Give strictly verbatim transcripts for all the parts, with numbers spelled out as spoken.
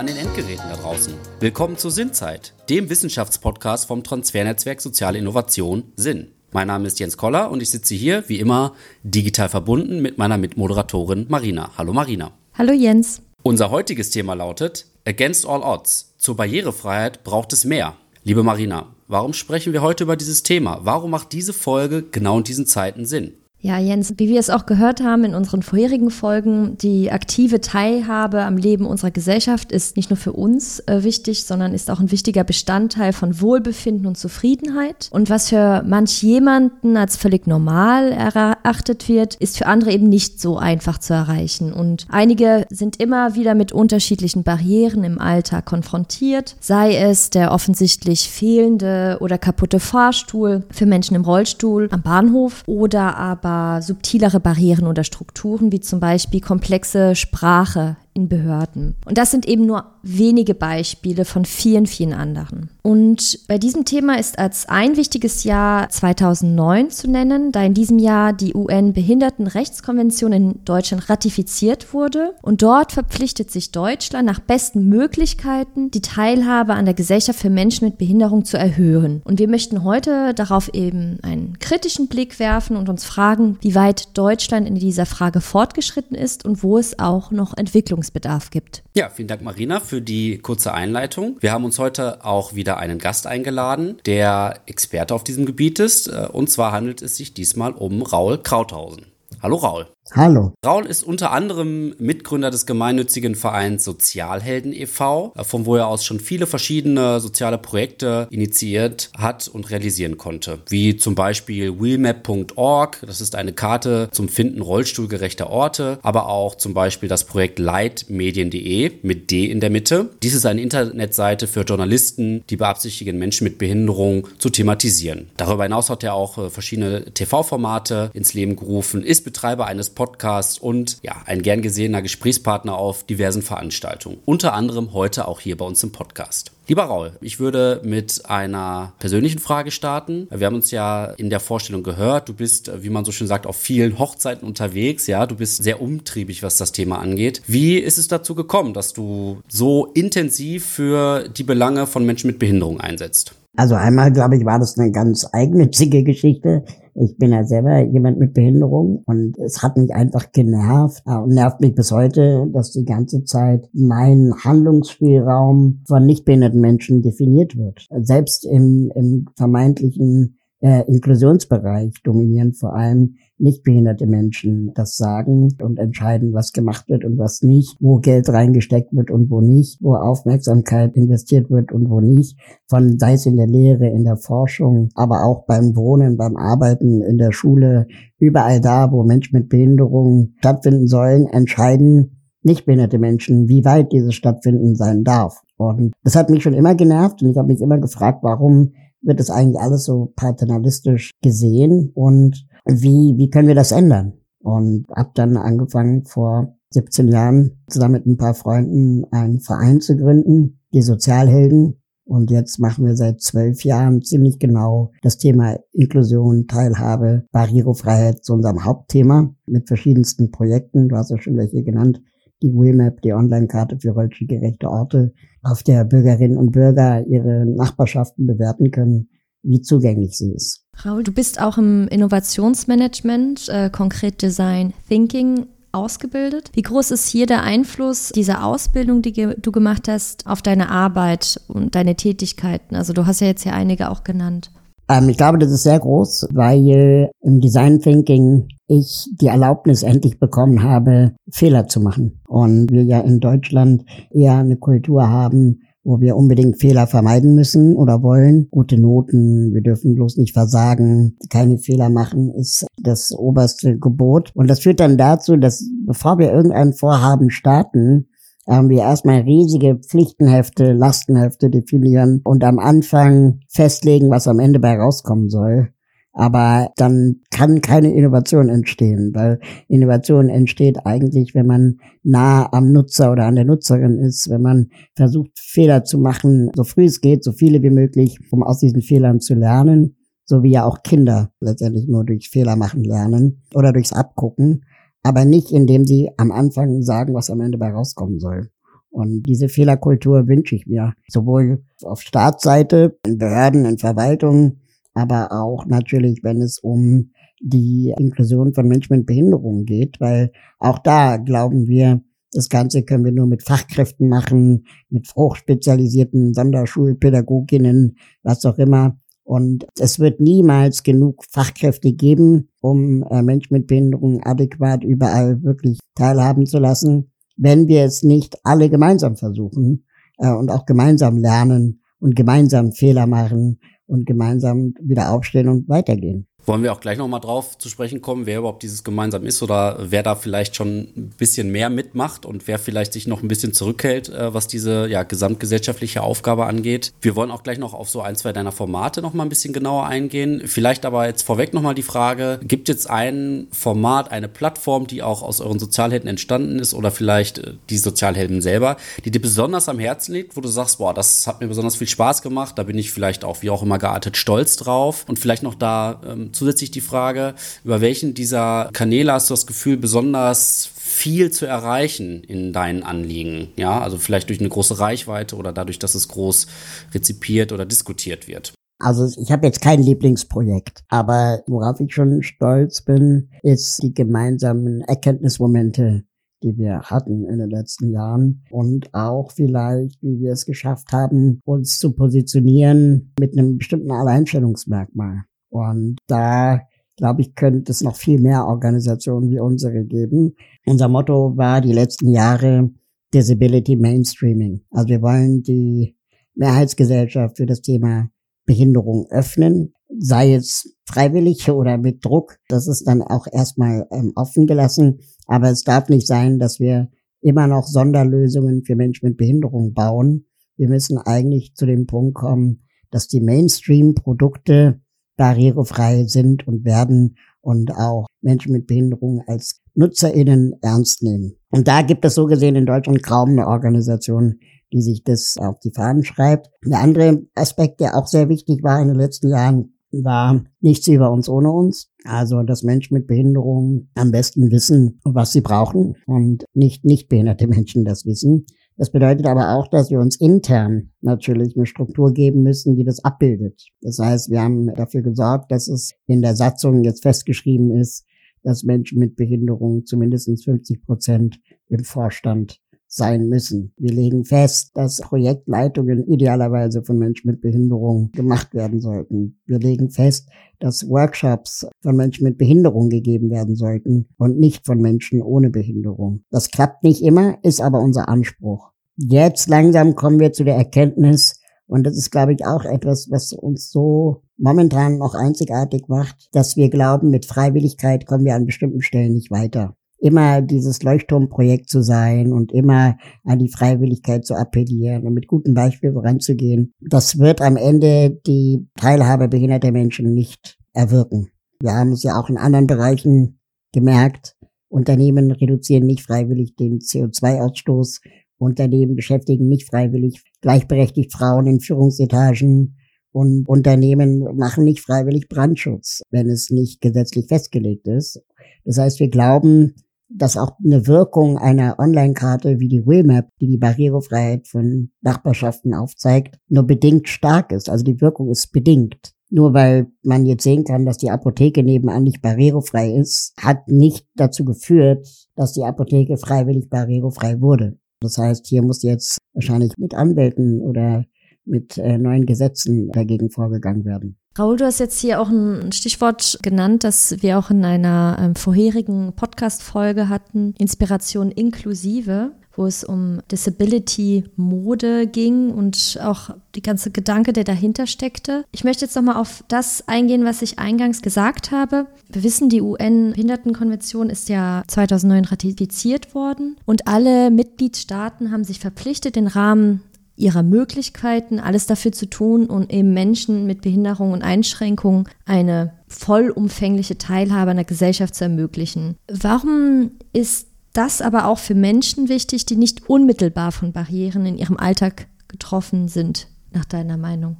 an den Endgeräten da draußen. Willkommen zu Sinnzeit, dem Wissenschaftspodcast vom Transfernetzwerk Soziale Innovation Sinn. Mein Name ist Jens Koller und ich sitze hier, wie immer, digital verbunden mit meiner Mitmoderatorin Marina. Hallo Marina. Hallo Jens. Unser heutiges Thema lautet Against All Odds. Zur Barrierefreiheit braucht es mehr. Liebe Marina, warum sprechen wir heute über dieses Thema? Warum macht diese Folge genau in diesen Zeiten Sinn? Ja, Jens, wie wir es auch gehört haben in unseren vorherigen Folgen, die aktive Teilhabe am Leben unserer Gesellschaft ist nicht nur für uns äh, wichtig, sondern ist auch ein wichtiger Bestandteil von Wohlbefinden und Zufriedenheit. Und was für manch jemanden als völlig normal erachtet wird, ist für andere eben nicht so einfach zu erreichen. Und einige sind immer wieder mit unterschiedlichen Barrieren im Alltag konfrontiert, sei es der offensichtlich fehlende oder kaputte Fahrstuhl für Menschen im Rollstuhl am Bahnhof oder aber subtilere Barrieren oder Strukturen, wie zum Beispiel komplexe Sprache in Behörden. Und das sind eben nur wenige Beispiele von vielen, vielen anderen. Und bei diesem Thema ist als ein wichtiges Jahr zweitausendneun zu nennen, da in diesem Jahr die U N-Behindertenrechtskonvention in Deutschland ratifiziert wurde. Und dort verpflichtet sich Deutschland, nach besten Möglichkeiten die Teilhabe an der Gesellschaft für Menschen mit Behinderung zu erhöhen. Und wir möchten heute darauf eben einen kritischen Blick werfen und uns fragen, wie weit Deutschland in dieser Frage fortgeschritten ist und wo es auch noch Entwicklungsbedarf gibt. Ja, vielen Dank, Marina, für die kurze Einleitung. Wir haben uns heute auch wieder einen Gast eingeladen, der Experte auf diesem Gebiet ist. Und zwar handelt es sich diesmal um Raul Krauthausen. Hallo Raul. Hallo. Raul ist unter anderem Mitgründer des gemeinnützigen Vereins Sozialhelden e V, von wo er aus schon viele verschiedene soziale Projekte initiiert hat und realisieren konnte. Wie zum Beispiel wheelmap punkt org, das ist eine Karte zum Finden rollstuhlgerechter Orte, aber auch zum Beispiel das Projekt leidmedien punkt de mit D in der Mitte. Dies ist eine Internetseite für Journalisten, die beabsichtigen, Menschen mit Behinderung zu thematisieren. Darüber hinaus hat er auch verschiedene T V-Formate ins Leben gerufen, ist Betreiber eines Podcasts und ja, ein gern gesehener Gesprächspartner auf diversen Veranstaltungen. Unter anderem heute auch hier bei uns im Podcast. Lieber Raul, ich würde mit einer persönlichen Frage starten. Wir haben uns ja in der Vorstellung gehört, du bist, wie man so schön sagt, auf vielen Hochzeiten unterwegs. Ja, du bist sehr umtriebig, was das Thema angeht. Wie ist es dazu gekommen, dass du so intensiv für die Belange von Menschen mit Behinderung einsetzt? Also einmal, glaube ich, war das eine ganz eigennützige Geschichte. Ich bin ja selber jemand mit Behinderung und es hat mich einfach genervt und nervt mich bis heute, dass die ganze Zeit mein Handlungsspielraum von nicht behinderten Menschen definiert wird. Selbst im, im vermeintlichen äh, Inklusionsbereich dominieren vor allem nicht behinderte Menschen das Sagen und entscheiden, was gemacht wird und was nicht, wo Geld reingesteckt wird und wo nicht, wo Aufmerksamkeit investiert wird und wo nicht, von sei es in der Lehre, in der Forschung, aber auch beim Wohnen, beim Arbeiten, in der Schule, überall da, wo Menschen mit Behinderungen stattfinden sollen, entscheiden nicht behinderte Menschen, wie weit dieses Stattfinden sein darf. Und das hat mich schon immer genervt und ich habe mich immer gefragt, warum wird das eigentlich alles so paternalistisch gesehen und wie, wie können wir das ändern? Und hab dann angefangen, vor siebzehn Jahren zusammen mit ein paar Freunden einen Verein zu gründen, die Sozialhelden. Und jetzt machen wir seit zwölf Jahren ziemlich genau das Thema Inklusion, Teilhabe, Barrierefreiheit zu unserem Hauptthema mit verschiedensten Projekten. Du hast ja schon welche genannt. Die wheelmap, die Online-Karte für rollstuhlgerechte Orte, auf der Bürgerinnen und Bürger ihre Nachbarschaften bewerten können, wie zugänglich sie ist. Raul, du bist auch im Innovationsmanagement, äh, konkret Design Thinking, ausgebildet. Wie groß ist hier der Einfluss dieser Ausbildung, die ge- du gemacht hast, auf deine Arbeit und deine Tätigkeiten? Also du hast ja jetzt hier einige auch genannt. Ähm, ich glaube, das ist sehr groß, weil im Design Thinking ich die Erlaubnis endlich bekommen habe, Fehler zu machen. Und wir ja in Deutschland eher eine Kultur haben, wo wir unbedingt Fehler vermeiden müssen oder wollen. Gute Noten, wir dürfen bloß nicht versagen, keine Fehler machen, ist das oberste Gebot. Und das führt dann dazu, dass bevor wir irgendein Vorhaben starten, haben wir erstmal riesige Pflichtenhefte, Lastenhefte definieren und am Anfang festlegen, was am Ende bei rauskommen soll. Aber dann kann keine Innovation entstehen, weil Innovation entsteht eigentlich, wenn man nah am Nutzer oder an der Nutzerin ist, wenn man versucht, Fehler zu machen, so früh es geht, so viele wie möglich, um aus diesen Fehlern zu lernen, so wie ja auch Kinder letztendlich nur durch Fehler machen lernen oder durchs Abgucken, aber nicht, indem sie am Anfang sagen, was am Ende bei rauskommen soll. Und diese Fehlerkultur wünsche ich mir, sowohl auf Staatsseite, in Behörden, in Verwaltungen, aber auch natürlich, wenn es um die Inklusion von Menschen mit Behinderungen geht, weil auch da glauben wir, das Ganze können wir nur mit Fachkräften machen, mit hochspezialisierten Sonderschulpädagoginnen, was auch immer. Und es wird niemals genug Fachkräfte geben, um Menschen mit Behinderungen adäquat überall wirklich teilhaben zu lassen, wenn wir es nicht alle gemeinsam versuchen und auch gemeinsam lernen und gemeinsam Fehler machen und gemeinsam wieder aufstehen und weitergehen. Wollen wir auch gleich nochmal drauf zu sprechen kommen, wer überhaupt dieses gemeinsam ist oder wer da vielleicht schon ein bisschen mehr mitmacht und wer vielleicht sich noch ein bisschen zurückhält, was diese ja, gesamtgesellschaftliche Aufgabe angeht. Wir wollen auch gleich noch auf so ein, zwei deiner Formate nochmal ein bisschen genauer eingehen. Vielleicht aber jetzt vorweg nochmal die Frage, gibt jetzt ein Format, eine Plattform, die auch aus euren Sozialhelden entstanden ist oder vielleicht die Sozialhelden selber, die dir besonders am Herzen liegt, wo du sagst, boah, das hat mir besonders viel Spaß gemacht, da bin ich vielleicht auch, wie auch immer geartet, stolz drauf und vielleicht noch da ähm, zusätzlich die Frage, über welchen dieser Kanäle hast du das Gefühl, besonders viel zu erreichen in deinen Anliegen? Ja, also vielleicht durch eine große Reichweite oder dadurch, dass es groß rezipiert oder diskutiert wird. Also ich habe jetzt kein Lieblingsprojekt, aber worauf ich schon stolz bin, ist die gemeinsamen Erkenntnismomente, die wir hatten in den letzten Jahren und auch vielleicht, wie wir es geschafft haben, uns zu positionieren mit einem bestimmten Alleinstellungsmerkmal. Und da, glaube ich, könnte es noch viel mehr Organisationen wie unsere geben. Unser Motto war die letzten Jahre Disability Mainstreaming. Also wir wollen die Mehrheitsgesellschaft für das Thema Behinderung öffnen, sei es freiwillig oder mit Druck. Das ist dann auch erstmal ähm, offen gelassen. Aber es darf nicht sein, dass wir immer noch Sonderlösungen für Menschen mit Behinderung bauen. Wir müssen eigentlich zu dem Punkt kommen, dass die Mainstream-Produkte barrierefrei sind und werden und auch Menschen mit Behinderung als NutzerInnen ernst nehmen. Und da gibt es so gesehen in Deutschland kaum eine Organisation, die sich das auf die Fahnen schreibt. Ein anderer Aspekt, der auch sehr wichtig war in den letzten Jahren, war nichts über uns ohne uns. Also, dass Menschen mit Behinderung am besten wissen, was sie brauchen und nicht nichtbehinderte Menschen das wissen. Das bedeutet aber auch, dass wir uns intern natürlich eine Struktur geben müssen, die das abbildet. Das heißt, wir haben dafür gesorgt, dass es in der Satzung jetzt festgeschrieben ist, dass Menschen mit Behinderung zu mindestens fünfzig Prozent im Vorstand sein müssen. Wir legen fest, dass Projektleitungen idealerweise von Menschen mit Behinderung gemacht werden sollten. Wir legen fest, dass Workshops von Menschen mit Behinderung gegeben werden sollten und nicht von Menschen ohne Behinderung. Das klappt nicht immer, ist aber unser Anspruch. Jetzt langsam kommen wir zu der Erkenntnis, und das ist, glaube ich, auch etwas, was uns so momentan noch einzigartig macht, dass wir glauben, mit Freiwilligkeit kommen wir an bestimmten Stellen nicht weiter. Immer dieses Leuchtturmprojekt zu sein und immer an die Freiwilligkeit zu appellieren und mit gutem Beispiel voranzugehen, das wird am Ende die Teilhabe behinderter Menschen nicht erwirken. Wir haben es ja auch in anderen Bereichen gemerkt, Unternehmen reduzieren nicht freiwillig den C O zwei Ausstoß, Unternehmen beschäftigen nicht freiwillig gleichberechtigt Frauen in Führungsetagen und Unternehmen machen nicht freiwillig Brandschutz, wenn es nicht gesetzlich festgelegt ist. Das heißt, wir glauben, dass auch eine Wirkung einer Online-Karte wie die wheelmap, die die Barrierefreiheit von Nachbarschaften aufzeigt, nur bedingt stark ist. Also die Wirkung ist bedingt. Nur weil man jetzt sehen kann, dass die Apotheke nebenan nicht barrierefrei ist, hat nicht dazu geführt, dass die Apotheke freiwillig barrierefrei wurde. Das heißt, hier muss jetzt wahrscheinlich mit Anwälten oder mit äh, neuen Gesetzen dagegen vorgegangen werden. Raul, du hast jetzt hier auch ein Stichwort genannt, das wir auch in einer ähm, vorherigen Podcast-Folge hatten, Inspiration inklusive, wo es um Disability-Mode ging und auch die ganze Gedanke, der dahinter steckte. Ich möchte jetzt nochmal auf das eingehen, was ich eingangs gesagt habe. Wir wissen, die U N-Behindertenkonvention ist ja zweitausendneun ratifiziert worden und alle Mitgliedstaaten haben sich verpflichtet, den Rahmen ihrer Möglichkeiten, alles dafür zu tun, um eben Menschen mit Behinderungen und Einschränkungen eine vollumfängliche Teilhabe an der Gesellschaft zu ermöglichen. Warum ist das aber auch für Menschen wichtig, die nicht unmittelbar von Barrieren in ihrem Alltag getroffen sind, nach deiner Meinung?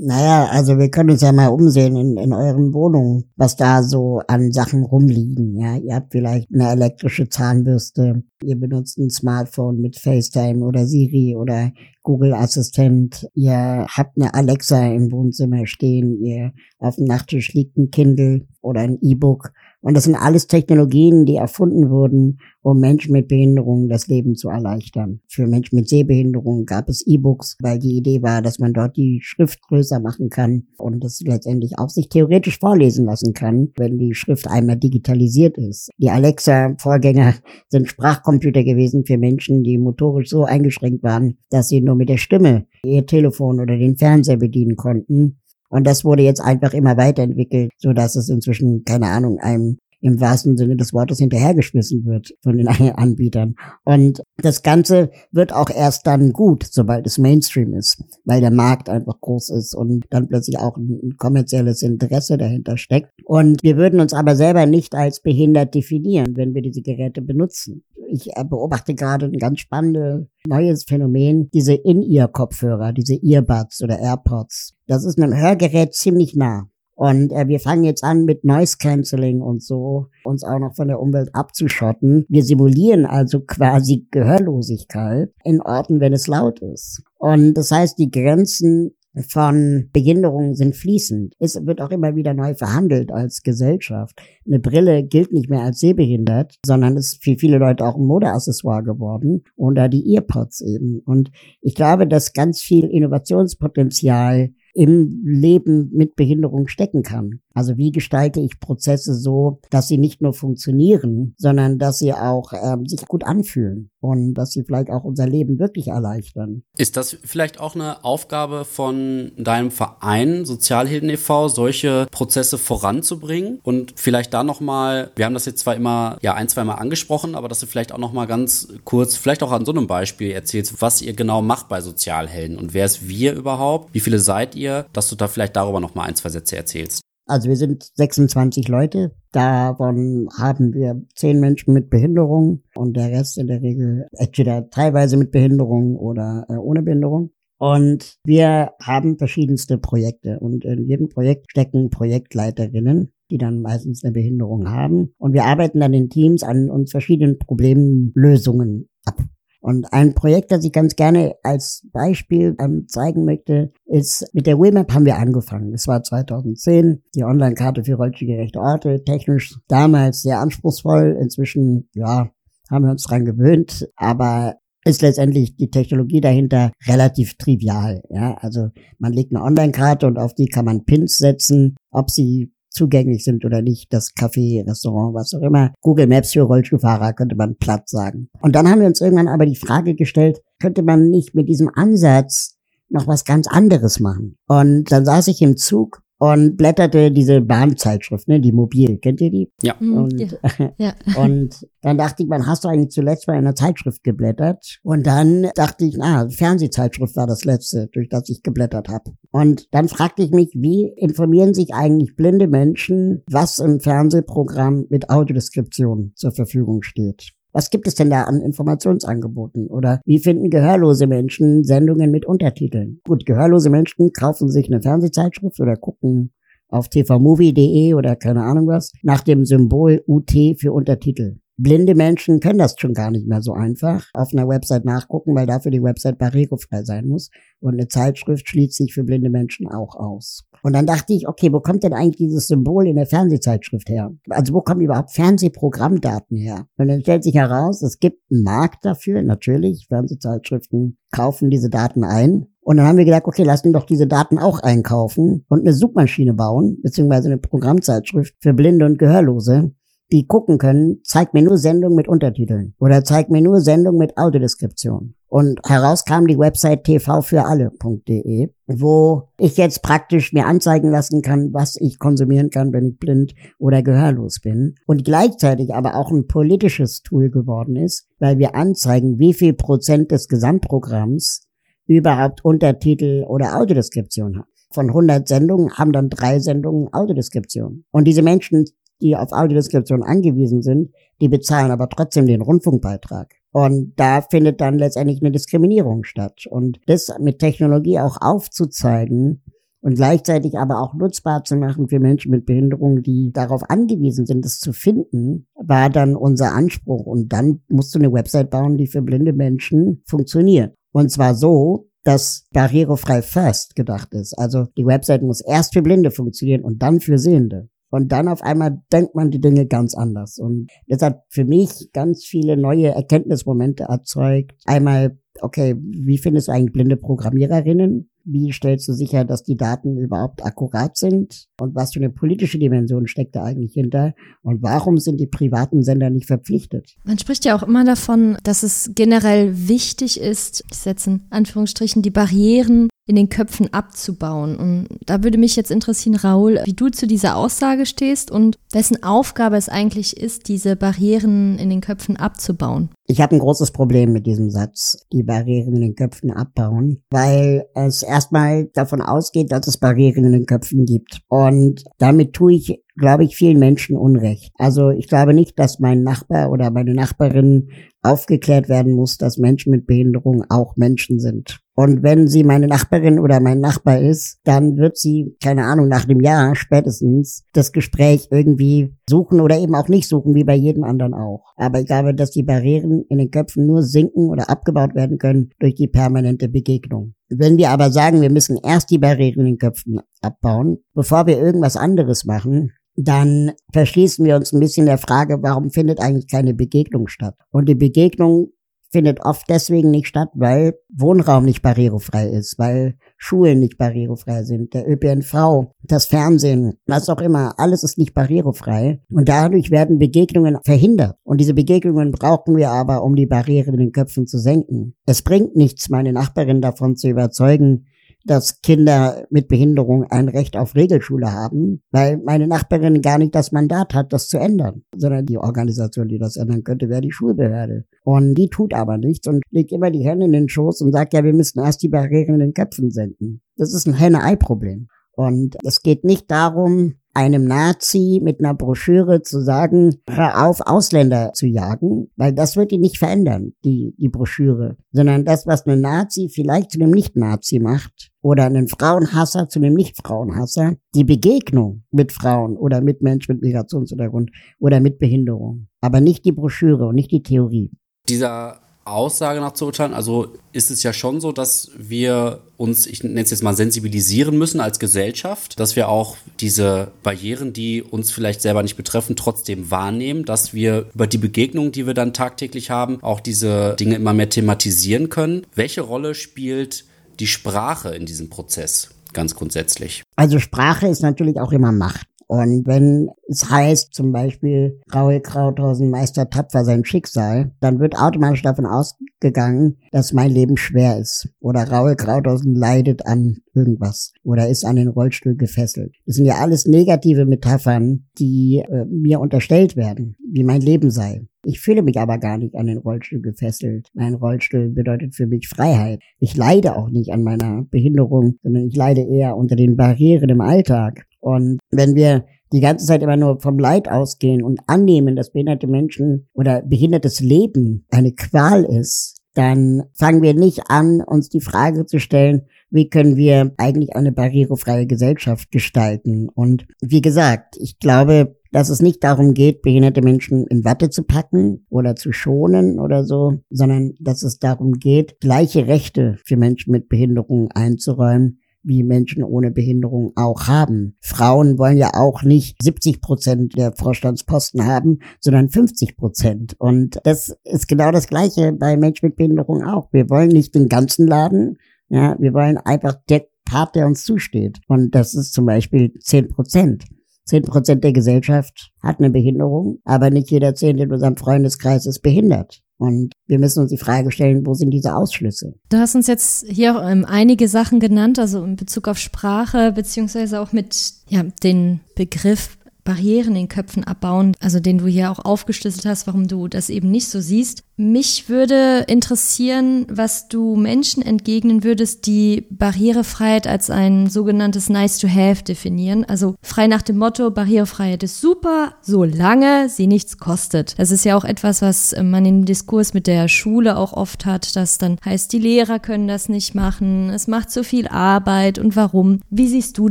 Naja, also wir können uns ja mal umsehen in, in euren Wohnungen, was da so an Sachen rumliegen. Ja, ihr habt vielleicht eine elektrische Zahnbürste, ihr benutzt ein Smartphone mit FaceTime oder Siri oder Google Assistent, ihr habt eine Alexa im Wohnzimmer stehen, ihr auf dem Nachttisch liegt ein Kindle oder ein E-Book. Und das sind alles Technologien, die erfunden wurden, um Menschen mit Behinderungen das Leben zu erleichtern. Für Menschen mit Sehbehinderungen gab es E-Books, weil die Idee war, dass man dort die Schrift größer machen kann und das letztendlich auch sich theoretisch vorlesen lassen kann, wenn die Schrift einmal digitalisiert ist. Die Alexa-Vorgänger sind Sprachcomputer gewesen für Menschen, die motorisch so eingeschränkt waren, dass sie nur mit der Stimme ihr Telefon oder den Fernseher bedienen konnten. Und das wurde jetzt einfach immer weiterentwickelt, so dass es inzwischen, keine Ahnung, einem im wahrsten Sinne des Wortes hinterhergeschmissen wird von den Anbietern. Und das Ganze wird auch erst dann gut, sobald es Mainstream ist, weil der Markt einfach groß ist und dann plötzlich auch ein kommerzielles Interesse dahinter steckt. Und wir würden uns aber selber nicht als behindert definieren, wenn wir diese Geräte benutzen. Ich beobachte gerade ein ganz spannendes neues Phänomen, diese In-Ear-Kopfhörer, diese Earbuds oder AirPods. Das ist einem Hörgerät ziemlich nah. Und äh, wir fangen jetzt an mit Noise Cancelling und so, uns auch noch von der Umwelt abzuschotten. Wir simulieren also quasi Gehörlosigkeit in Orten, wenn es laut ist. Und das heißt, die Grenzen von Behinderungen sind fließend. Es wird auch immer wieder neu verhandelt als Gesellschaft. Eine Brille gilt nicht mehr als sehbehindert, sondern ist für viele Leute auch ein Modeaccessoire geworden oder die Earpods eben. Und ich glaube, dass ganz viel Innovationspotenzial im Leben mit Behinderung stecken kann. Also wie gestalte ich Prozesse so, dass sie nicht nur funktionieren, sondern dass sie auch ähm, sich gut anfühlen und dass sie vielleicht auch unser Leben wirklich erleichtern. Ist das vielleicht auch eine Aufgabe von deinem Verein Sozialhelden e V, solche Prozesse voranzubringen und vielleicht da nochmal, wir haben das jetzt zwar immer, ja ein, zwei Mal angesprochen, aber dass du vielleicht auch nochmal ganz kurz, vielleicht auch an so einem Beispiel erzählst, was ihr genau macht bei Sozialhelden und wer ist wir überhaupt, wie viele seid ihr, dass du da vielleicht darüber nochmal ein, zwei Sätze erzählst. Also wir sind sechsundzwanzig Leute, davon haben wir zehn Menschen mit Behinderung und der Rest in der Regel entweder teilweise mit Behinderung oder ohne Behinderung. Und wir haben verschiedenste Projekte und in jedem Projekt stecken Projektleiterinnen, die dann meistens eine Behinderung haben. Und wir arbeiten dann in Teams an uns verschiedenen Problemlösungen ab. Und ein Projekt, das ich ganz gerne als Beispiel ähm, zeigen möchte, ist, mit der wheelmap haben wir angefangen. Das war zweitausendzehn, die Online-Karte für rollstuhlgerechte Orte, technisch damals sehr anspruchsvoll. Inzwischen, ja, haben wir uns dran gewöhnt, aber ist letztendlich die Technologie dahinter relativ trivial. Ja, also man legt eine Online-Karte und auf die kann man Pins setzen, ob sie zugänglich sind oder nicht, das Café, Restaurant, was auch immer. Google Maps für Rollstuhlfahrer könnte man platt sagen. Und dann haben wir uns irgendwann aber die Frage gestellt, könnte man nicht mit diesem Ansatz noch was ganz anderes machen? Und dann saß ich im Zug und blätterte diese Bahnzeitschrift, ne, die Mobil, kennt ihr die? Ja. Und, ja. Ja. Und dann dachte ich, man hast du eigentlich zuletzt bei einer Zeitschrift geblättert? Und dann dachte ich, na, Fernsehzeitschrift war das letzte, durch das ich geblättert habe. Und dann fragte ich mich, wie informieren sich eigentlich blinde Menschen, was im Fernsehprogramm mit Audiodeskription zur Verfügung steht? Was gibt es denn da an Informationsangeboten? Oder wie finden gehörlose Menschen Sendungen mit Untertiteln? Gut, gehörlose Menschen kaufen sich eine Fernsehzeitschrift oder gucken auf tvmovie punkt de oder keine Ahnung was nach dem Symbol U T für Untertitel. Blinde Menschen können das schon gar nicht mehr so einfach auf einer Website nachgucken, weil dafür die Website barrierefrei sein muss. Und eine Zeitschrift schließt sich für blinde Menschen auch aus. Und dann dachte ich, okay, wo kommt denn eigentlich dieses Symbol in der Fernsehzeitschrift her? Also wo kommen überhaupt Fernsehprogrammdaten her? Und dann stellt sich heraus, es gibt einen Markt dafür, natürlich. Fernsehzeitschriften kaufen diese Daten ein. Und dann haben wir gedacht, okay, lassen doch diese Daten auch einkaufen und eine Suchmaschine bauen, beziehungsweise eine Programmzeitschrift für Blinde und Gehörlose, die gucken können, zeigt mir nur Sendungen mit Untertiteln oder zeigt mir nur Sendungen mit Audiodeskription. Und heraus kam die Website t v für alle punkt de, wo ich jetzt praktisch mir anzeigen lassen kann, was ich konsumieren kann, wenn ich blind oder gehörlos bin. Und gleichzeitig aber auch ein politisches Tool geworden ist, weil wir anzeigen, wie viel Prozent des Gesamtprogramms überhaupt Untertitel oder Audiodeskription hat. Von hundert Sendungen haben dann drei Sendungen Audiodeskription. Und diese Menschen, die auf Audiodeskription angewiesen sind, die bezahlen aber trotzdem den Rundfunkbeitrag. Und da findet dann letztendlich eine Diskriminierung statt. Und das mit Technologie auch aufzuzeigen, und gleichzeitig aber auch nutzbar zu machen für Menschen mit Behinderungen, die darauf angewiesen sind, es zu finden, war dann unser Anspruch. Und dann musst du eine Website bauen, die für blinde Menschen funktioniert. Und zwar so, dass barrierefrei first gedacht ist. Also die Website muss erst für Blinde funktionieren und dann für Sehende. Und dann auf einmal denkt man die Dinge ganz anders. Und das hat für mich ganz viele neue Erkenntnismomente erzeugt. Einmal, okay, wie findest du eigentlich blinde Programmiererinnen? Wie stellst du sicher, dass die Daten überhaupt akkurat sind? Und was für eine politische Dimension steckt da eigentlich hinter? Und warum sind die privaten Sender nicht verpflichtet? Man spricht ja auch immer davon, dass es generell wichtig ist, ich setze in Anführungsstrichen, die Barrieren in den Köpfen abzubauen. Und da würde mich jetzt interessieren, Raul, wie du zu dieser Aussage stehst und wessen Aufgabe es eigentlich ist, diese Barrieren in den Köpfen abzubauen. Ich habe ein großes Problem mit diesem Satz, die Barrieren in den Köpfen abbauen, weil es erstmal davon ausgeht, dass es Barrieren in den Köpfen gibt. Und damit tue ich, glaube ich, vielen Menschen Unrecht. Also ich glaube nicht, dass mein Nachbar oder meine Nachbarin aufgeklärt werden muss, dass Menschen mit Behinderung auch Menschen sind. Und wenn sie meine Nachbarin oder mein Nachbar ist, dann wird sie, keine Ahnung, nach dem Jahr spätestens das Gespräch irgendwie suchen oder eben auch nicht suchen, wie bei jedem anderen auch. Aber ich glaube, dass die Barrieren in den Köpfen nur sinken oder abgebaut werden können durch die permanente Begegnung. Wenn wir aber sagen, wir müssen erst die Barrieren in den Köpfen abbauen, bevor wir irgendwas anderes machen, dann verschließen wir uns ein bisschen der Frage, warum findet eigentlich keine Begegnung statt? Und die Begegnung findet oft deswegen nicht statt, weil Wohnraum nicht barrierefrei ist, weil Schulen nicht barrierefrei sind, der Ö P N V, das Fernsehen, was auch immer, alles ist nicht barrierefrei und dadurch werden Begegnungen verhindert. Und diese Begegnungen brauchen wir aber, um die Barrieren in den Köpfen zu senken. Es bringt nichts, meine Nachbarin davon zu überzeugen, dass Kinder mit Behinderung ein Recht auf Regelschule haben, weil meine Nachbarin gar nicht das Mandat hat, das zu ändern, sondern die Organisation, die das ändern könnte, wäre die Schulbehörde. Und die tut aber nichts und legt immer die Hände in den Schoß und sagt, ja, wir müssen erst die Barrieren in den Köpfen senken. Das ist ein Henne-Ei-Problem. Und es geht nicht darum, einem Nazi mit einer Broschüre zu sagen, hör auf, Ausländer zu jagen, weil das wird die nicht verändern, die, die Broschüre. Sondern das, was ein Nazi vielleicht zu einem Nicht-Nazi macht oder einen Frauenhasser zu einem Nicht-Frauenhasser, die Begegnung mit Frauen oder mit Menschen mit Migrationshintergrund oder mit Behinderung. Aber nicht die Broschüre und nicht die Theorie. Dieser Aussage nach zu urteilen, also ist es ja schon so, dass wir uns, ich nenne es jetzt mal, sensibilisieren müssen als Gesellschaft, dass wir auch diese Barrieren, die uns vielleicht selber nicht betreffen, trotzdem wahrnehmen, dass wir über die Begegnungen, die wir dann tagtäglich haben, auch diese Dinge immer mehr thematisieren können. Welche Rolle spielt die Sprache in diesem Prozess ganz grundsätzlich? Also Sprache ist natürlich auch immer Macht. Und wenn es heißt, zum Beispiel, Raul Krauthausen meistert tapfer sein Schicksal, dann wird automatisch davon ausgegangen, dass mein Leben schwer ist. Oder Raul Krauthausen leidet an irgendwas oder ist an den Rollstuhl gefesselt. Das sind ja alles negative Metaphern, die äh, mir unterstellt werden, wie mein Leben sei. Ich fühle mich aber gar nicht an den Rollstuhl gefesselt. Mein Rollstuhl bedeutet für mich Freiheit. Ich leide auch nicht an meiner Behinderung, sondern ich leide eher unter den Barrieren im Alltag. Und wenn wir die ganze Zeit immer nur vom Leid ausgehen und annehmen, dass behinderte Menschen oder behindertes Leben eine Qual ist, dann fangen wir nicht an, uns die Frage zu stellen, wie können wir eigentlich eine barrierefreie Gesellschaft gestalten? Und wie gesagt, ich glaube, dass es nicht darum geht, behinderte Menschen in Watte zu packen oder zu schonen oder so, sondern dass es darum geht, gleiche Rechte für Menschen mit Behinderungen einzuräumen, wie Menschen ohne Behinderung auch haben. Frauen wollen ja auch nicht siebzig Prozent der Vorstandsposten haben, sondern fünfzig Prozent. Und das ist genau das Gleiche bei Menschen mit Behinderung auch. Wir wollen nicht den ganzen Laden, ja, wir wollen einfach der Part, der uns zusteht. Und das ist zum Beispiel zehn Prozent. zehn Prozent der Gesellschaft hat eine Behinderung, aber nicht jeder Zehnte in unserem Freundeskreis ist behindert. Und wir müssen uns die Frage stellen, wo sind diese Ausschlüsse? Du hast uns jetzt hier einige Sachen genannt, also in Bezug auf Sprache, beziehungsweise auch mit ja, den Begriff Barrieren in Köpfen abbauen, also den du hier auch aufgeschlüsselt hast, warum du das eben nicht so siehst. Mich würde interessieren, was du Menschen entgegnen würdest, die Barrierefreiheit als ein sogenanntes Nice-to-have definieren. Also frei nach dem Motto, Barrierefreiheit ist super, solange sie nichts kostet. Das ist ja auch etwas, was man im Diskurs mit der Schule auch oft hat, dass dann heißt, die Lehrer können das nicht machen, es macht zu viel Arbeit und warum. Wie siehst du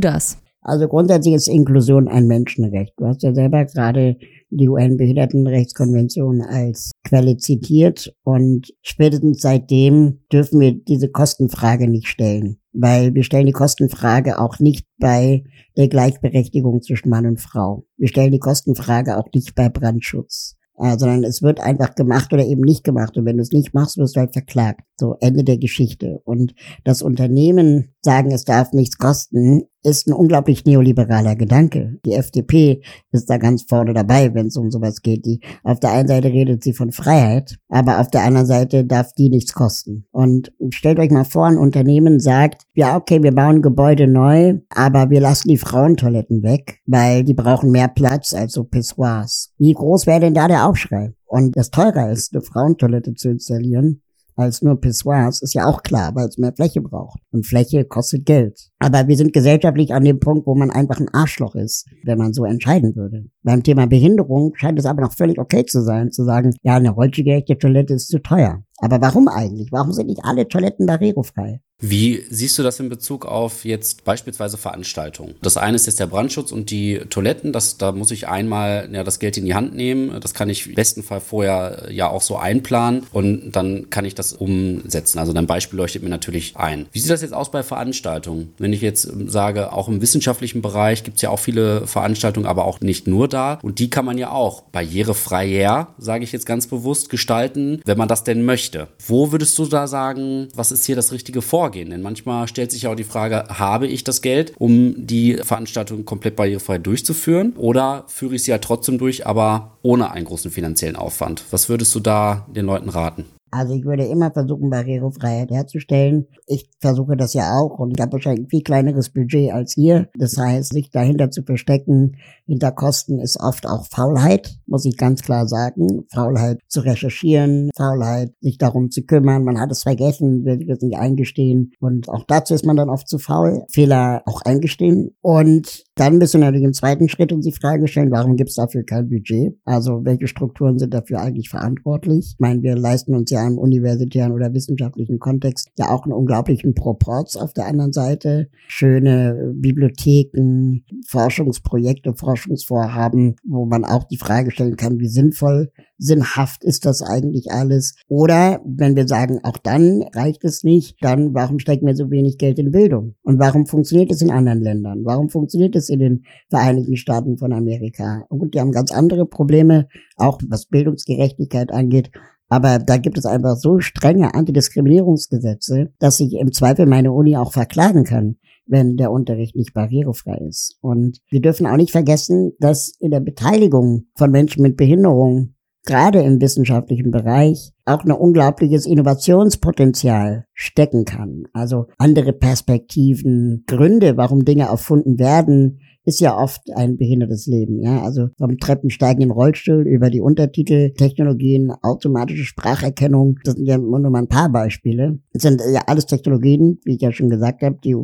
das? Also grundsätzlich ist Inklusion ein Menschenrecht. Du hast ja selber gerade die U N-Behindertenrechtskonvention als Quelle zitiert und spätestens seitdem dürfen wir diese Kostenfrage nicht stellen, weil wir stellen die Kostenfrage auch nicht bei der Gleichberechtigung zwischen Mann und Frau. Wir stellen die Kostenfrage auch nicht bei Brandschutz, sondern es wird einfach gemacht oder eben nicht gemacht. Und wenn du es nicht machst, wirst du halt verklagt. So, Ende der Geschichte. Und das Unternehmen sagen, es darf nichts kosten, ist ein unglaublich neoliberaler Gedanke. Die F D P ist da ganz vorne dabei, wenn es um sowas geht. Die, auf der einen Seite redet sie von Freiheit, aber auf der anderen Seite darf die nichts kosten. Und stellt euch mal vor, ein Unternehmen sagt, ja, okay, wir bauen Gebäude neu, aber wir lassen die Frauentoiletten weg, weil die brauchen mehr Platz als so Pissoirs. Wie groß wäre denn da der Aufschrei? Und das teurer ist, eine Frauentoilette zu installieren, als nur Pissoirs, ist ja auch klar, weil es mehr Fläche braucht. Und Fläche kostet Geld. Aber wir sind gesellschaftlich an dem Punkt, wo man einfach ein Arschloch ist, wenn man so entscheiden würde. Beim Thema Behinderung scheint es aber noch völlig okay zu sein, zu sagen, ja, eine rollstuhlgerechte Toilette ist zu teuer. Aber warum eigentlich? Warum sind nicht alle Toiletten barrierefrei? Wie siehst du das in Bezug auf jetzt beispielsweise Veranstaltungen? Das eine ist jetzt der Brandschutz und die Toiletten. Das, da muss ich einmal ja das Geld in die Hand nehmen. Das kann ich im besten Fall vorher ja auch so einplanen und dann kann ich das umsetzen. Also dein Beispiel leuchtet mir natürlich ein. Wie sieht das jetzt aus bei Veranstaltungen? Wenn ich jetzt sage, auch im wissenschaftlichen Bereich gibt es ja auch viele Veranstaltungen, aber auch nicht nur da. Und die kann man ja auch barrierefreier, sage ich jetzt ganz bewusst, gestalten, wenn man das denn möchte. Wo würdest du da sagen, was ist hier das richtige Vorgehen? Denn manchmal stellt sich ja auch die Frage, habe ich das Geld, um die Veranstaltung komplett barrierefrei durchzuführen? Oder führe ich sie ja trotzdem durch, aber ohne einen großen finanziellen Aufwand? Was würdest du da den Leuten raten? Also ich würde immer versuchen, Barrierefreiheit herzustellen. Ich versuche das ja auch und ich habe wahrscheinlich ein viel kleineres Budget als ihr. Das heißt, sich dahinter zu verstecken, hinter Kosten ist oft auch Faulheit, muss ich ganz klar sagen. Faulheit zu recherchieren, Faulheit sich darum zu kümmern. Man hat es vergessen, will das nicht eingestehen. Und auch dazu ist man dann oft zu faul. Fehler auch eingestehen. Und dann müssen wir natürlich im zweiten Schritt uns die Frage stellen, warum gibt es dafür kein Budget? Also welche Strukturen sind dafür eigentlich verantwortlich? Ich meine, wir leisten uns ja im universitären oder wissenschaftlichen Kontext ja auch einen unglaublichen Proporz auf der anderen Seite. Schöne Bibliotheken, Forschungsprojekte, Forschungsvorhaben, wo man auch die Frage stellen kann, wie sinnvoll, sinnhaft ist das eigentlich alles? Oder wenn wir sagen, auch dann reicht es nicht, dann warum stecken wir so wenig Geld in Bildung? Und warum funktioniert es in anderen Ländern? Warum funktioniert es in den Vereinigten Staaten von Amerika? Und gut, die haben ganz andere Probleme, auch was Bildungsgerechtigkeit angeht. Aber da gibt es einfach so strenge Antidiskriminierungsgesetze, dass ich im Zweifel meine Uni auch verklagen kann, wenn der Unterricht nicht barrierefrei ist. Und wir dürfen auch nicht vergessen, dass in der Beteiligung von Menschen mit Behinderung, gerade im wissenschaftlichen Bereich, auch ein unglaubliches Innovationspotenzial stecken kann. Also andere Perspektiven, Gründe, warum Dinge erfunden werden, ist ja oft ein behindertes Leben, ja. Also vom Treppensteigen im Rollstuhl über die Untertitel, Technologien, automatische Spracherkennung, das sind ja nur mal ein paar Beispiele. Das sind ja alles Technologien, wie ich ja schon gesagt habe, die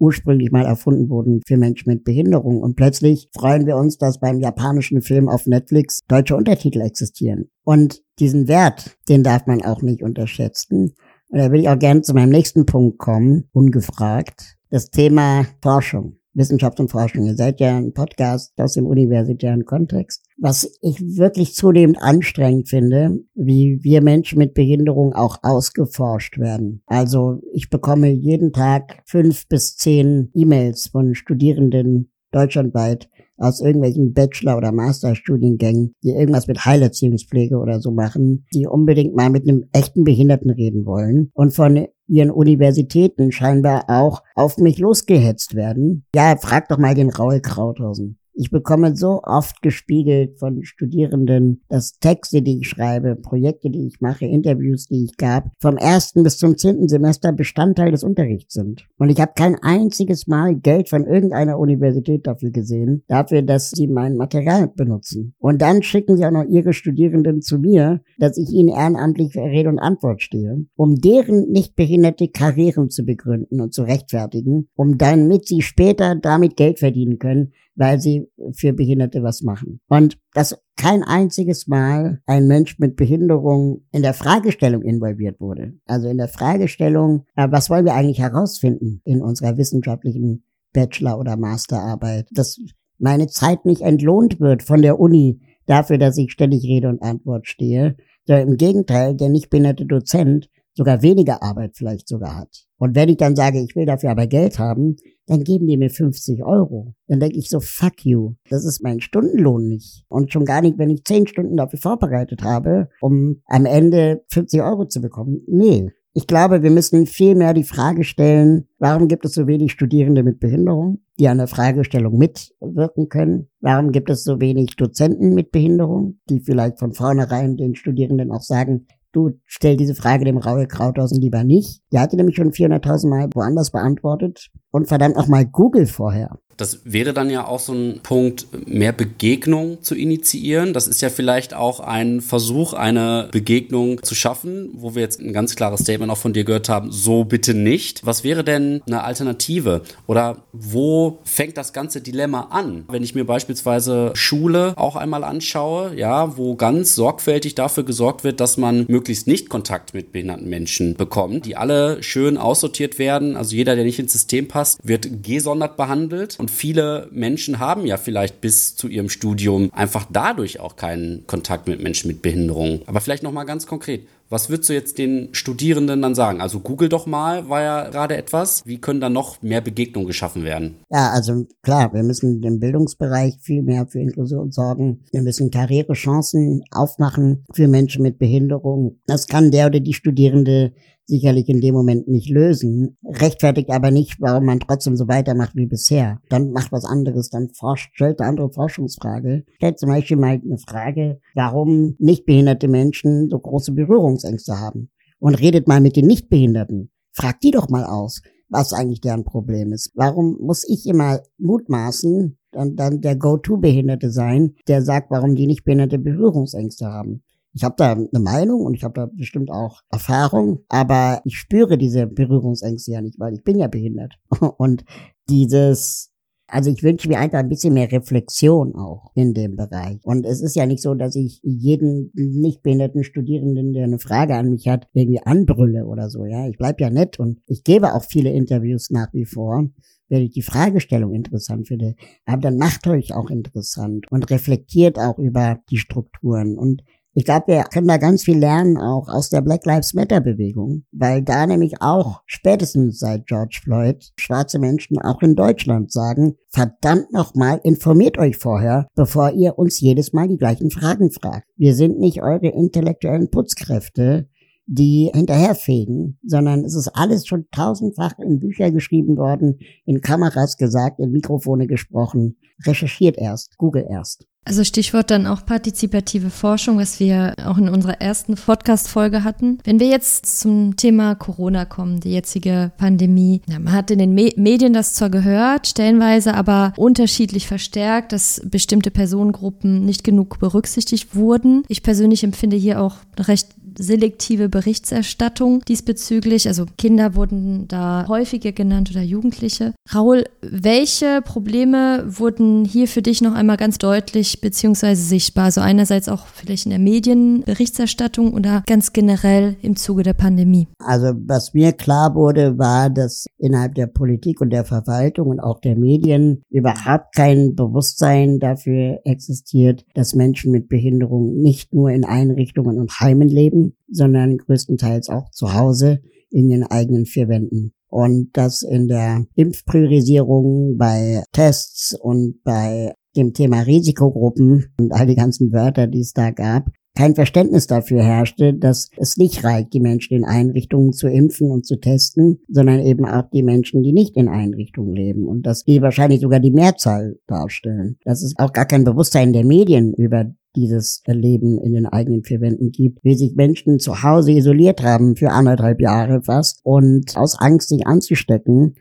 ursprünglich mal erfunden wurden für Menschen mit Behinderung. Und plötzlich freuen wir uns, dass beim japanischen Film auf Netflix deutsche Untertitel existieren. Und diesen Wert, den darf man auch nicht unterschätzen. Und da will ich auch gerne zu meinem nächsten Punkt kommen, ungefragt, das Thema Forschung. Wissenschaft und Forschung. Ihr seid ja ein Podcast aus dem universitären Kontext. Was ich wirklich zunehmend anstrengend finde, wie wir Menschen mit Behinderung auch ausgeforscht werden. Also ich bekomme jeden Tag fünf bis zehn E-Mails von Studierenden deutschlandweit aus irgendwelchen Bachelor- oder Masterstudiengängen, die irgendwas mit Heilerziehungspflege oder so machen, die unbedingt mal mit einem echten Behinderten reden wollen und von ihren Universitäten scheinbar auch auf mich losgehetzt werden. Ja, frag doch mal den Raul Krauthausen. Ich bekomme so oft gespiegelt von Studierenden, dass Texte, die ich schreibe, Projekte, die ich mache, Interviews, die ich gab, vom ersten bis zum zehnten Semester Bestandteil des Unterrichts sind. Und ich habe kein einziges Mal Geld von irgendeiner Universität dafür gesehen, dafür, dass sie mein Material benutzen. Und dann schicken sie auch noch ihre Studierenden zu mir, dass ich ihnen ehrenamtlich Rede und Antwort stehe, um deren nicht behinderte Karrieren zu begründen und zu rechtfertigen, um damit sie später damit Geld verdienen können, weil sie für Behinderte was machen. Und dass kein einziges Mal ein Mensch mit Behinderung in der Fragestellung involviert wurde. Also in der Fragestellung, was wollen wir eigentlich herausfinden in unserer wissenschaftlichen Bachelor- oder Masterarbeit? Dass meine Zeit nicht entlohnt wird von der Uni dafür, dass ich ständig Rede und Antwort stehe, sondern im Gegenteil, der nicht behinderte Dozent sogar weniger Arbeit vielleicht sogar hat. Und wenn ich dann sage, ich will dafür aber Geld haben, dann geben die mir fünfzig Euro. Dann denke ich so, fuck you. Das ist mein Stundenlohn nicht. Und schon gar nicht, wenn ich zehn Stunden dafür vorbereitet habe, um am Ende fünfzig Euro zu bekommen. Nee. Ich glaube, wir müssen viel mehr die Frage stellen, warum gibt es so wenig Studierende mit Behinderung, die an der Fragestellung mitwirken können? Warum gibt es so wenig Dozenten mit Behinderung, die vielleicht von vornherein den Studierenden auch sagen, du, stell diese Frage dem Raul Krauthausen lieber nicht. Der hatte nämlich schon vierhunderttausend Mal woanders beantwortet. Und verdammt auch mal Google vorher. Das wäre dann ja auch so ein Punkt, mehr Begegnung zu initiieren. Das ist ja vielleicht auch ein Versuch, eine Begegnung zu schaffen, wo wir jetzt ein ganz klares Statement auch von dir gehört haben, so bitte nicht. Was wäre denn eine Alternative? Oder wo fängt das ganze Dilemma an? Wenn ich mir beispielsweise Schule auch einmal anschaue, ja, wo ganz sorgfältig dafür gesorgt wird, dass man möglichst nicht Kontakt mit behinderten Menschen bekommt, die alle schön aussortiert werden. Also jeder, der nicht ins System passt, wird gesondert behandelt und viele Menschen haben ja vielleicht bis zu ihrem Studium einfach dadurch auch keinen Kontakt mit Menschen mit Behinderung. Aber vielleicht nochmal ganz konkret, was würdest du jetzt den Studierenden dann sagen? Also Google doch mal, war ja gerade etwas. Wie können dann noch mehr Begegnungen geschaffen werden? Ja, also klar, wir müssen im Bildungsbereich viel mehr für Inklusion sorgen. Wir müssen Karrierechancen aufmachen für Menschen mit Behinderung. Das kann der oder die Studierende sicherlich in dem Moment nicht lösen, rechtfertigt aber nicht, warum man trotzdem so weitermacht wie bisher. Dann macht was anderes, dann forscht, stellt eine andere Forschungsfrage. Stellt zum Beispiel mal eine Frage, warum nichtbehinderte Menschen so große Berührungsängste haben. Und redet mal mit den Nichtbehinderten. Fragt die doch mal aus, was eigentlich deren Problem ist. Warum muss ich immer mutmaßen, dann, dann der Go-To-Behinderte sein, der sagt, warum die Nichtbehinderte Berührungsängste haben? Ich habe da eine Meinung und ich habe da bestimmt auch Erfahrung, aber ich spüre diese Berührungsängste ja nicht, weil ich bin ja behindert. Und dieses, also ich wünsche mir einfach ein bisschen mehr Reflexion auch in dem Bereich. Und es ist ja nicht so, dass ich jeden nicht behinderten Studierenden, der eine Frage an mich hat, irgendwie anbrülle oder so. Ja, ich bleib ja nett und ich gebe auch viele Interviews nach wie vor, wenn ich die Fragestellung interessant finde. Aber dann macht euch auch interessant und reflektiert auch über die Strukturen. Und ich glaube, wir können da ganz viel lernen, auch aus der Black Lives Matter-Bewegung, weil da nämlich auch spätestens seit George Floyd schwarze Menschen auch in Deutschland sagen, verdammt nochmal, informiert euch vorher, bevor ihr uns jedes Mal die gleichen Fragen fragt. Wir sind nicht eure intellektuellen Putzkräfte, die hinterherfegen, sondern es ist alles schon tausendfach in Bücher geschrieben worden, in Kameras gesagt, in Mikrofone gesprochen. Recherchiert erst, Google erst. Also Stichwort dann auch partizipative Forschung, was wir auch in unserer ersten Podcast-Folge hatten. Wenn wir jetzt zum Thema Corona kommen, die jetzige Pandemie, ja, man hat in den Me- Medien das zwar gehört, stellenweise aber unterschiedlich verstärkt, dass bestimmte Personengruppen nicht genug berücksichtigt wurden. Ich persönlich empfinde hier auch recht selektive Berichterstattung diesbezüglich, also Kinder wurden da häufiger genannt oder Jugendliche. Raul, welche Probleme wurden hier für dich noch einmal ganz deutlich bzw. sichtbar? Also einerseits auch vielleicht in der Medienberichterstattung oder ganz generell im Zuge der Pandemie? Also was mir klar wurde, war, dass innerhalb der Politik und der Verwaltung und auch der Medien überhaupt kein Bewusstsein dafür existiert, dass Menschen mit Behinderung nicht nur in Einrichtungen und Heimen leben, sondern größtenteils auch zu Hause in den eigenen vier Wänden. Und das in der Impfpriorisierung, bei Tests und bei dem Thema Risikogruppen und all die ganzen Wörter, die es da gab, kein Verständnis dafür herrschte, dass es nicht reicht, die Menschen in Einrichtungen zu impfen und zu testen, sondern eben auch die Menschen, die nicht in Einrichtungen leben und dass die wahrscheinlich sogar die Mehrzahl darstellen. Dass es auch gar kein Bewusstsein der Medien über dieses Leben in den eigenen vier Wänden gibt, wie sich Menschen zu Hause isoliert haben für anderthalb Jahre fast und aus Angst, sich anzustecken,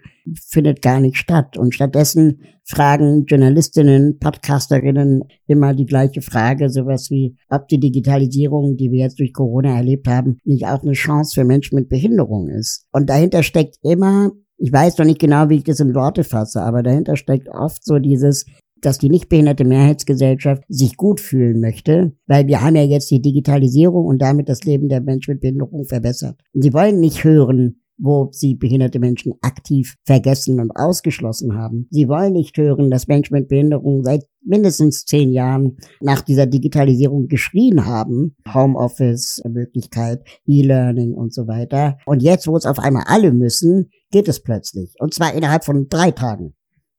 findet gar nicht statt. Und stattdessen fragen Journalistinnen, Podcasterinnen immer die gleiche Frage, sowas wie, ob die Digitalisierung, die wir jetzt durch Corona erlebt haben, nicht auch eine Chance für Menschen mit Behinderung ist. Und dahinter steckt immer, ich weiß noch nicht genau, wie ich das in Worte fasse, aber dahinter steckt oft so dieses, dass die nicht behinderte Mehrheitsgesellschaft sich gut fühlen möchte, weil wir haben ja jetzt die Digitalisierung und damit das Leben der Menschen mit Behinderung verbessert. Und sie wollen nicht hören, wo sie behinderte Menschen aktiv vergessen und ausgeschlossen haben. Sie wollen nicht hören, dass Menschen mit Behinderung seit mindestens zehn Jahren nach dieser Digitalisierung geschrien haben. Homeoffice-Möglichkeit, E-Learning und so weiter. Und jetzt, wo es auf einmal alle müssen, geht es plötzlich. Und zwar innerhalb von drei Tagen.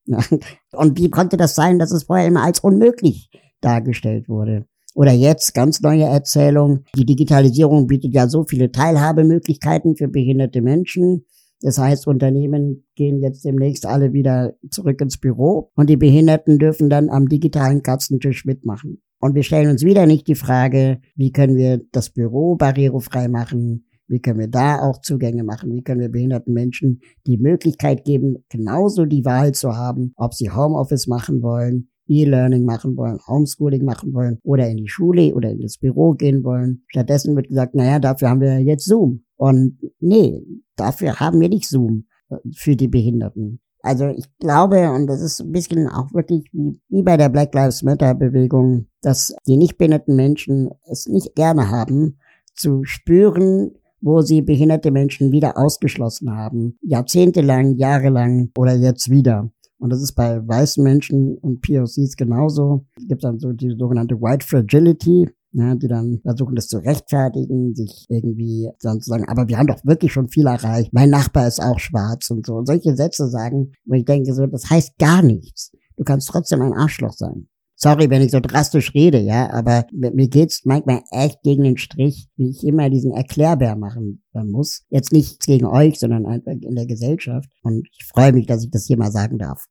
Und wie konnte das sein, dass es vorher immer als unmöglich dargestellt wurde? Oder jetzt ganz neue Erzählung. Die Digitalisierung bietet ja so viele Teilhabemöglichkeiten für behinderte Menschen. Das heißt, Unternehmen gehen jetzt demnächst alle wieder zurück ins Büro und die Behinderten dürfen dann am digitalen Katzentisch mitmachen. Und wir stellen uns wieder nicht die Frage, wie können wir das Büro barrierefrei machen? Wie können wir da auch Zugänge machen? Wie können wir behinderten Menschen die Möglichkeit geben, genauso die Wahl zu haben, ob sie Homeoffice machen wollen, E-Learning machen wollen, Homeschooling machen wollen oder in die Schule oder in das Büro gehen wollen. Stattdessen wird gesagt, naja, dafür haben wir jetzt Zoom. Und nee, dafür haben wir nicht Zoom für die Behinderten. Also ich glaube, und das ist ein bisschen auch wirklich wie bei der Black Lives Matter Bewegung, dass die nicht behinderten Menschen es nicht gerne haben, zu spüren, wo sie behinderte Menschen wieder ausgeschlossen haben. Jahrzehntelang, jahrelang oder jetzt wieder. Und das ist bei weißen Menschen und P O Cs genauso. Es gibt dann so die sogenannte White Fragility, ja, die dann versuchen, das zu rechtfertigen, sich irgendwie dann zu sagen, aber wir haben doch wirklich schon viel erreicht. Mein Nachbar ist auch schwarz und so. Und solche Sätze sagen, wo ich denke so, das heißt gar nichts. Du kannst trotzdem ein Arschloch sein. Sorry, wenn ich so drastisch rede, ja, aber mir geht's manchmal echt gegen den Strich, wie ich immer diesen Erklärbär machen muss. Jetzt nichts gegen euch, sondern einfach in der Gesellschaft. Und ich freue mich, dass ich das hier mal sagen darf.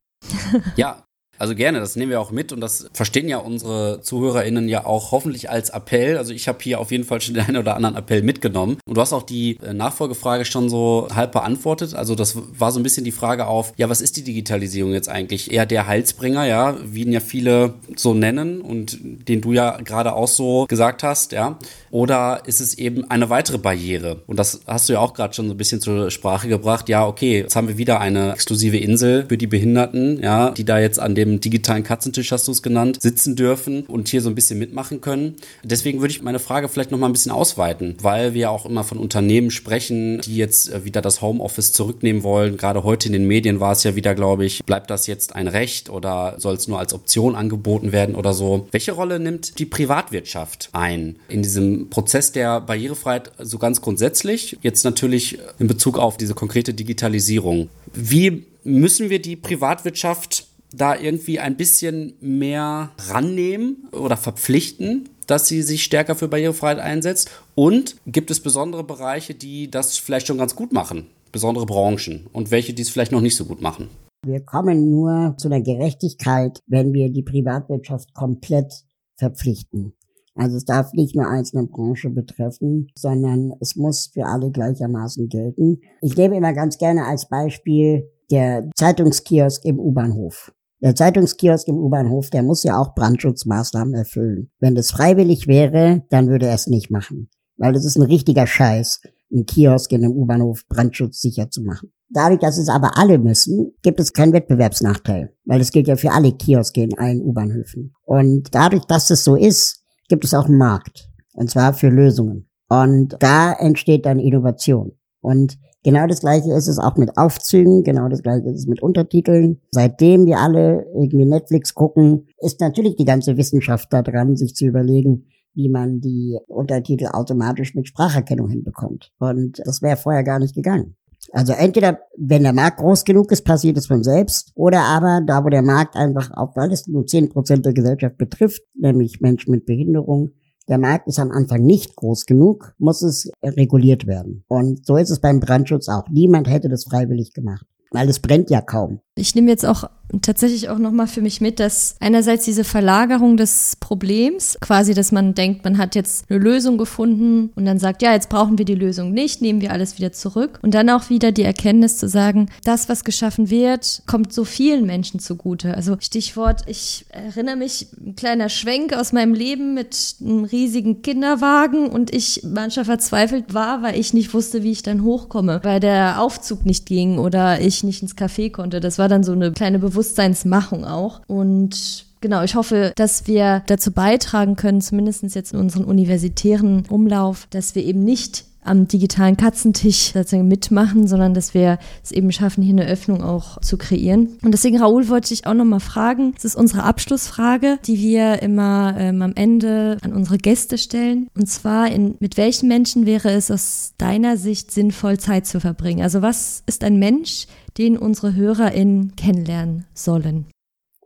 Ja, also gerne, das nehmen wir auch mit und das verstehen ja unsere ZuhörerInnen ja auch hoffentlich als Appell. Also ich habe hier auf jeden Fall schon den einen oder anderen Appell mitgenommen. Und du hast auch die Nachfolgefrage schon so halb beantwortet. Also das war so ein bisschen die Frage auf, ja, was ist die Digitalisierung jetzt eigentlich? Eher der Heilsbringer, ja, wie ihn ja viele so nennen und den du ja gerade auch so gesagt hast, ja. Oder ist es eben eine weitere Barriere? Und das hast du ja auch gerade schon so ein bisschen zur Sprache gebracht. Ja, okay, jetzt haben wir wieder eine exklusive Insel für die Behinderten, ja, die da jetzt an dem digitalen Katzentisch, hast du es genannt, sitzen dürfen und hier so ein bisschen mitmachen können. Deswegen würde ich meine Frage vielleicht noch mal ein bisschen ausweiten, weil wir auch immer von Unternehmen sprechen, die jetzt wieder das Homeoffice zurücknehmen wollen. Gerade heute in den Medien war es ja wieder, glaube ich, bleibt das jetzt ein Recht oder soll es nur als Option angeboten werden oder so? Welche Rolle nimmt die Privatwirtschaft ein in diesem Prozess der Barrierefreiheit so ganz grundsätzlich? Jetzt natürlich in Bezug auf diese konkrete Digitalisierung. Wie müssen wir die Privatwirtschaft da irgendwie ein bisschen mehr rannehmen oder verpflichten, dass sie sich stärker für Barrierefreiheit einsetzt? Und gibt es besondere Bereiche, die das vielleicht schon ganz gut machen, besondere Branchen und welche, die es vielleicht noch nicht so gut machen? Wir kommen nur zu einer Gerechtigkeit, wenn wir die Privatwirtschaft komplett verpflichten. Also es darf nicht nur einzelne Branche betreffen, sondern es muss für alle gleichermaßen gelten. Ich nehme immer ganz gerne als Beispiel der Zeitungskiosk im U-Bahnhof. Der Zeitungskiosk im U-Bahnhof, der muss ja auch Brandschutzmaßnahmen erfüllen. Wenn das freiwillig wäre, dann würde er es nicht machen. Weil das ist ein richtiger Scheiß, einen Kiosk in einem U-Bahnhof brandschutzsicher zu machen. Dadurch, dass es aber alle müssen, gibt es keinen Wettbewerbsnachteil. Weil das gilt ja für alle Kioske in allen U-Bahnhöfen. Und dadurch, dass es so ist, gibt es auch einen Markt. Und zwar für Lösungen. Und da entsteht dann Innovation. Und genau das Gleiche ist es auch mit Aufzügen, genau das Gleiche ist es mit Untertiteln. Seitdem wir alle irgendwie Netflix gucken, ist natürlich die ganze Wissenschaft da dran, sich zu überlegen, wie man die Untertitel automatisch mit Spracherkennung hinbekommt. Und das wäre vorher gar nicht gegangen. Also entweder, wenn der Markt groß genug ist, passiert es von selbst, oder aber da, wo der Markt einfach, auch weil es nur zehn Prozent der Gesellschaft betrifft, nämlich Menschen mit Behinderung, Der Markt ist am Anfang nicht groß genug, muss es reguliert werden. Und so ist es beim Brandschutz auch. Niemand hätte das freiwillig gemacht, weil es brennt ja kaum. Ich nehme jetzt auch tatsächlich auch nochmal für mich mit, dass einerseits diese Verlagerung des Problems, quasi, dass man denkt, man hat jetzt eine Lösung gefunden und dann sagt, ja, jetzt brauchen wir die Lösung nicht, nehmen wir alles wieder zurück. Und dann auch wieder die Erkenntnis zu sagen, das, was geschaffen wird, kommt so vielen Menschen zugute. Also Stichwort, ich erinnere mich, ein kleiner Schwenk aus meinem Leben mit einem riesigen Kinderwagen und ich manchmal verzweifelt war, weil ich nicht wusste, wie ich dann hochkomme, weil der Aufzug nicht ging oder ich nicht ins Café konnte. Das war dann so eine kleine Bewusstseinsmachung auch. Und genau, ich hoffe, dass wir dazu beitragen können, zumindest jetzt in unserem universitären Umlauf, dass wir eben nicht am digitalen Katzentisch sozusagen mitmachen, sondern dass wir es eben schaffen, hier eine Öffnung auch zu kreieren. Und deswegen, Raul, wollte ich auch nochmal fragen, das ist unsere Abschlussfrage, die wir immer ähm, am Ende an unsere Gäste stellen. Und zwar, in, mit welchen Menschen wäre es aus deiner Sicht sinnvoll, Zeit zu verbringen? Also was ist ein Mensch, den unsere HörerInnen kennenlernen sollen?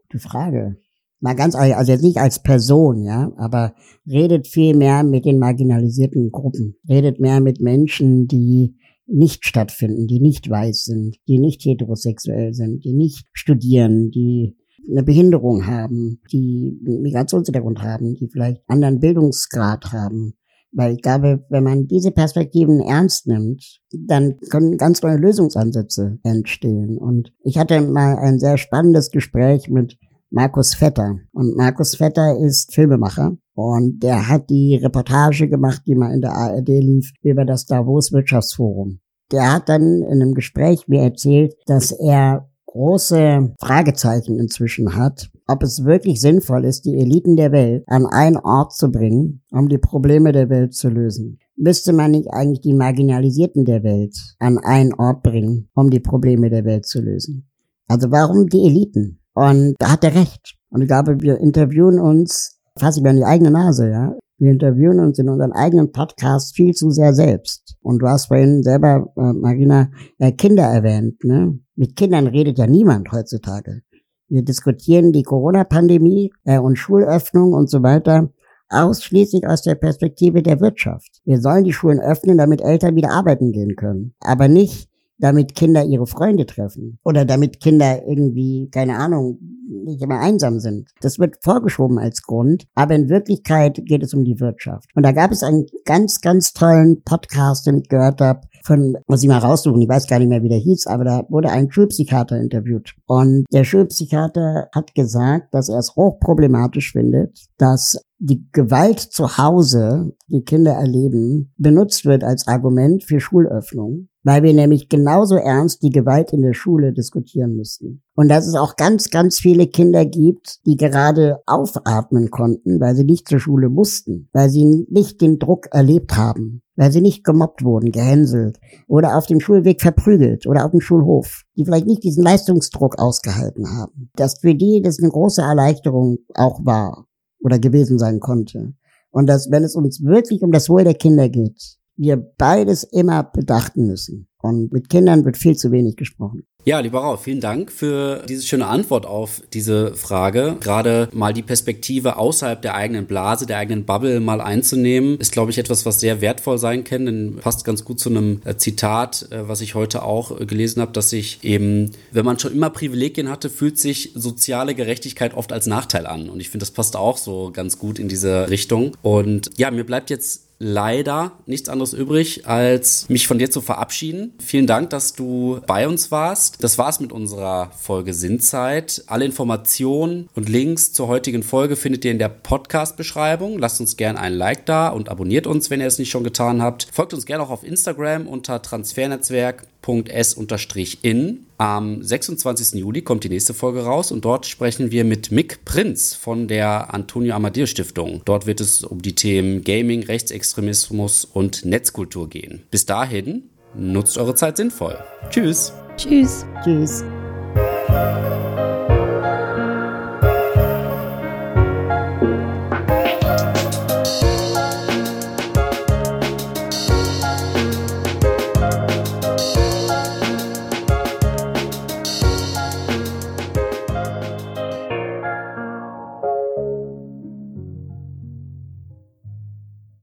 Gute Frage. Mal ganz ehrlich, also jetzt nicht als Person, ja, aber redet viel mehr mit den marginalisierten Gruppen. Redet mehr mit Menschen, die nicht stattfinden, die nicht weiß sind, die nicht heterosexuell sind, die nicht studieren, die eine Behinderung haben, die einen Migrationshintergrund haben, die vielleicht einen anderen Bildungsgrad haben. Weil ich glaube, wenn man diese Perspektiven ernst nimmt, dann können ganz neue Lösungsansätze entstehen. Und ich hatte mal ein sehr spannendes Gespräch mit Markus Vetter. Und Markus Vetter ist Filmemacher und der hat die Reportage gemacht, die mal in der A R D lief, über das Davos Wirtschaftsforum. Der hat dann in einem Gespräch mir erzählt, dass er große Fragezeichen inzwischen hat, ob es wirklich sinnvoll ist, die Eliten der Welt an einen Ort zu bringen, um die Probleme der Welt zu lösen. Müsste man nicht eigentlich die Marginalisierten der Welt an einen Ort bringen, um die Probleme der Welt zu lösen? Also warum die Eliten? Und da hat er recht. Und ich glaube, wir interviewen uns, fasse ich mir an die eigene Nase, ja. Wir interviewen uns in unseren eigenen Podcasts viel zu sehr selbst. Und du hast vorhin selber, äh, Marina, äh, Kinder erwähnt, ne? Mit Kindern redet ja niemand heutzutage. Wir diskutieren die Corona-Pandemie äh, und Schulöffnung und so weiter ausschließlich aus der Perspektive der Wirtschaft. Wir sollen die Schulen öffnen, damit Eltern wieder arbeiten gehen können. Aber nicht damit Kinder ihre Freunde treffen oder damit Kinder irgendwie, keine Ahnung, nicht immer einsam sind. Das wird vorgeschoben als Grund, aber in Wirklichkeit geht es um die Wirtschaft. Und da gab es einen ganz, ganz tollen Podcast, den ich gehört habe, von, muss ich mal raussuchen, ich weiß gar nicht mehr, wie der hieß, aber da wurde ein Schulpsychiater interviewt. Und der Schulpsychiater hat gesagt, dass er es hochproblematisch findet, dass die Gewalt zu Hause, die Kinder erleben, benutzt wird als Argument für Schulöffnung, weil wir nämlich genauso ernst die Gewalt in der Schule diskutieren müssen. Und dass es auch ganz, ganz viele Kinder gibt, die gerade aufatmen konnten, weil sie nicht zur Schule mussten, weil sie nicht den Druck erlebt haben, weil sie nicht gemobbt wurden, gehänselt oder auf dem Schulweg verprügelt oder auf dem Schulhof, die vielleicht nicht diesen Leistungsdruck ausgehalten haben. Dass für die das eine große Erleichterung auch war oder gewesen sein konnte. Und dass, wenn es uns wirklich um das Wohl der Kinder geht, wir beides immer bedachten müssen. Und mit Kindern wird viel zu wenig gesprochen. Ja, lieber Raul, vielen Dank für diese schöne Antwort auf diese Frage. Gerade mal die Perspektive außerhalb der eigenen Blase, der eigenen Bubble mal einzunehmen, ist, glaube ich, etwas, was sehr wertvoll sein kann. Denn passt ganz gut zu einem Zitat, was ich heute auch gelesen habe, dass sich eben, wenn man schon immer Privilegien hatte, fühlt sich soziale Gerechtigkeit oft als Nachteil an. Und ich finde, das passt auch so ganz gut in diese Richtung. Und ja, mir bleibt jetzt leider nichts anderes übrig, als mich von dir zu verabschieden. Vielen Dank, dass du bei uns warst. Das war's mit unserer Folge Sinnzeit. Alle Informationen und Links zur heutigen Folge findet ihr in der Podcast-Beschreibung. Lasst uns gerne ein Like da und abonniert uns, wenn ihr es nicht schon getan habt. Folgt uns gerne auch auf Instagram unter transfernetzwerk punkt s in. Am sechsundzwanzigsten Juli kommt die nächste Folge raus und dort sprechen wir mit Mick Prinz von der Antonio Amadeu Stiftung. Dort wird es um die Themen Gaming, Rechtsextremismus und Netzkultur gehen. Bis dahin, nutzt eure Zeit sinnvoll. Tschüss. Tschüss. Tschüss.